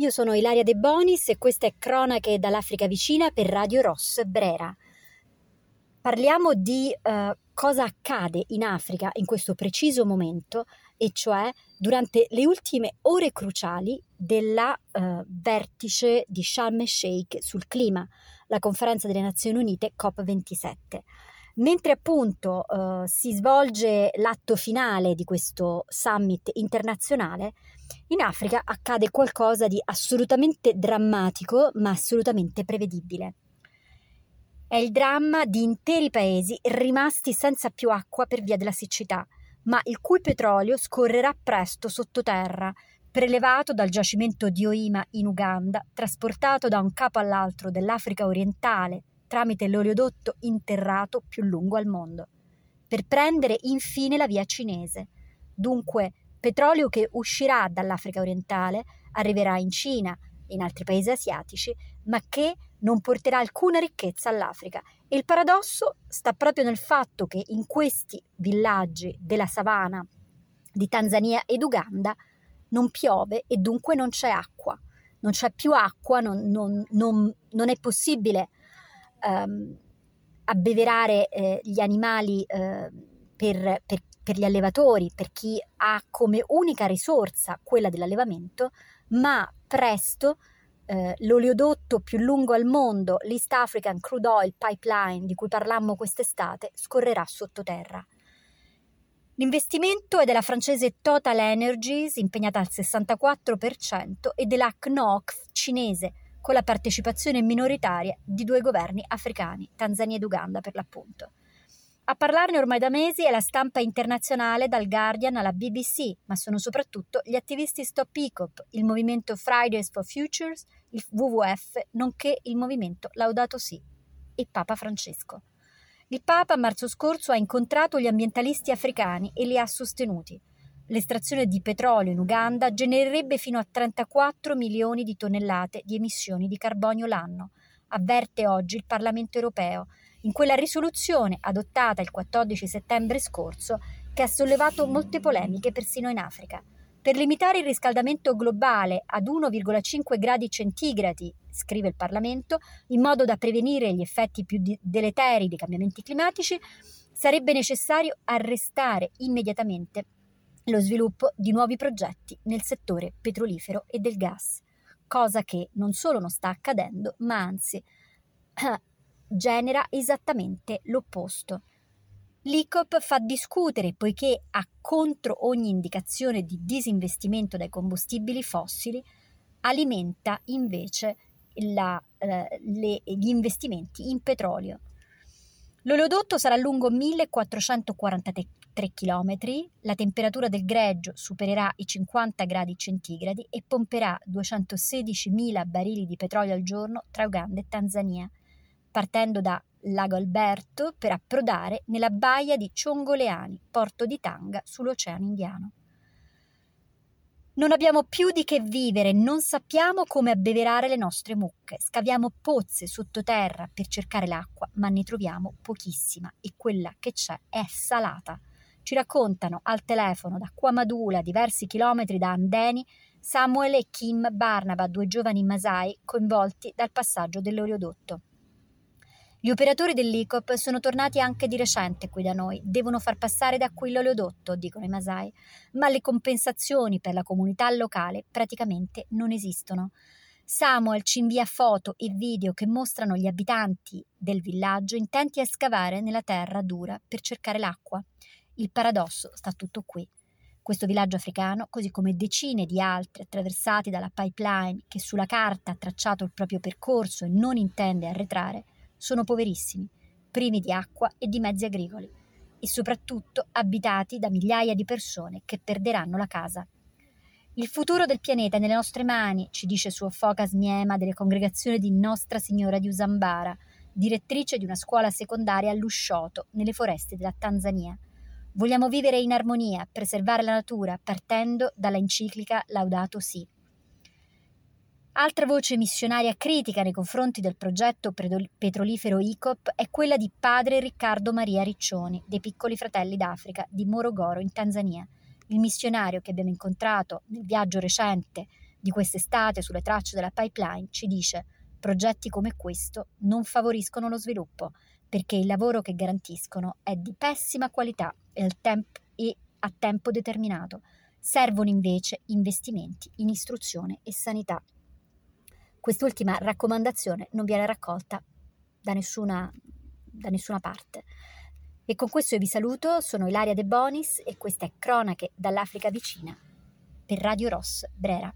Io sono Ilaria De Bonis e questa è Cronache dall'Africa Vicina per Radio Rosa Brera. Parliamo di cosa accade in Africa in questo preciso momento, e cioè durante le ultime ore cruciali della vertice di Sharm el Sheikh sul clima, la conferenza delle Nazioni Unite COP27. Mentre appunto si svolge l'atto finale di questo summit internazionale, in Africa accade qualcosa di assolutamente drammatico, ma assolutamente prevedibile. È il dramma di interi paesi rimasti senza più acqua per via della siccità, ma il cui petrolio scorrerà presto sottoterra, prelevato dal giacimento di Oima in Uganda, trasportato da un capo all'altro dell'Africa orientale tramite l'oleodotto interrato più lungo al mondo, per prendere infine la via cinese. Dunque, petrolio che uscirà dall'Africa orientale, arriverà in Cina e in altri paesi asiatici, ma che non porterà alcuna ricchezza all'Africa. E il paradosso sta proprio nel fatto che in questi villaggi della savana di Tanzania ed Uganda non piove e dunque non c'è acqua. Non c'è più acqua, non è possibile abbeverare gli animali per gli allevatori, per chi ha come unica risorsa quella dell'allevamento, ma presto l'oleodotto più lungo al mondo, l'East African Crude Oil Pipeline, di cui parlammo quest'estate, scorrerà sottoterra. L'investimento è della francese Total Energies, impegnata al 64%, e della CNOC cinese, con la partecipazione minoritaria di due governi africani, Tanzania ed Uganda per l'appunto. A parlarne ormai da mesi è la stampa internazionale, dal Guardian alla BBC, ma sono soprattutto gli attivisti Stop EACOP, il movimento Fridays for Futures, il WWF, nonché il movimento Laudato Si e Papa Francesco. Il Papa a marzo scorso ha incontrato gli ambientalisti africani e li ha sostenuti. L'estrazione di petrolio in Uganda genererebbe fino a 34 milioni di tonnellate di emissioni di carbonio l'anno, avverte oggi il Parlamento europeo, in quella risoluzione adottata il 14 settembre scorso che ha sollevato molte polemiche persino in Africa. Per limitare il riscaldamento globale ad 1,5 gradi centigradi, scrive il Parlamento, in modo da prevenire gli effetti più deleteri dei cambiamenti climatici, sarebbe necessario arrestare immediatamente lo sviluppo di nuovi progetti nel settore petrolifero e del gas, cosa che non solo non sta accadendo, ma anzi genera esattamente l'opposto. L'EACOP fa discutere, poiché ha contro ogni indicazione di disinvestimento dai combustibili fossili, alimenta invece gli investimenti in petrolio. L'oleodotto sarà lungo 1443 km, la temperatura del greggio supererà i 50 gradi centigradi e pomperà 216.000 barili di petrolio al giorno tra Uganda e Tanzania, partendo da Lago Alberto per approdare nella baia di Ciongoleani, porto di Tanga, sull'Oceano Indiano. Non abbiamo più di che vivere, non sappiamo come abbeverare le nostre mucche, scaviamo pozze sottoterra per cercare l'acqua, ma ne troviamo pochissima e quella che c'è è salata. Ci raccontano al telefono da Quamadula, diversi chilometri da Andeni, Samuel e Kim Barnaba, due giovani masai coinvolti dal passaggio dell'oleodotto. Gli operatori dell'EACOP sono tornati anche di recente qui da noi, devono far passare da qui l'oleodotto, dicono i masai, ma le compensazioni per la comunità locale praticamente non esistono. Samuel ci invia foto e video che mostrano gli abitanti del villaggio intenti a scavare nella terra dura per cercare l'acqua. Il paradosso sta tutto qui. Questo villaggio africano, così come decine di altri attraversati dalla pipeline che sulla carta ha tracciato il proprio percorso e non intende arretrare, sono poverissimi, privi di acqua e di mezzi agricoli e soprattutto abitati da migliaia di persone che perderanno la casa. Il futuro del pianeta è nelle nostre mani, ci dice suor Focas Niema della congregazione di Nostra Signora di Usambara, direttrice di una scuola secondaria all'Uscioto, nelle foreste della Tanzania. Vogliamo vivere in armonia, preservare la natura, partendo dalla enciclica Laudato Si. Altra voce missionaria critica nei confronti del progetto petrolifero EACOP è quella di padre Riccardo Maria Riccioni, dei Piccoli Fratelli d'Africa di Morogoro in Tanzania, il missionario che abbiamo incontrato nel viaggio recente di quest'estate sulle tracce della pipeline ci dice: progetti come questo non favoriscono lo sviluppo perché il lavoro che garantiscono è di pessima qualità e a tempo determinato. Servono invece investimenti in istruzione e sanità. Quest'ultima raccomandazione non viene raccolta da nessuna parte. E con questo io vi saluto, sono Ilaria De Bonis e questa è Cronache dall'Africa Vicina per Radio Rosa Brera.